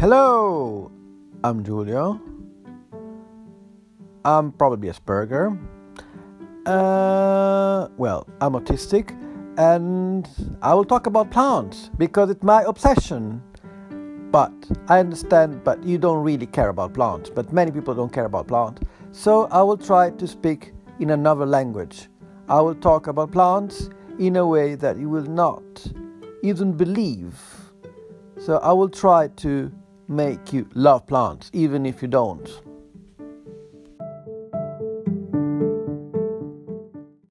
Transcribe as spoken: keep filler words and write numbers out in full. Hello, I'm Giulio. I'm probably Asperger. Uh, well, I'm autistic, and I will talk about plants because it's my obsession. But I understand, but you don't really care about plants. But many people don't care about plants. So I will try to speak in another language. I will talk about plants in a way that you will not even believe. So I will try to make you love plants, even if you don't.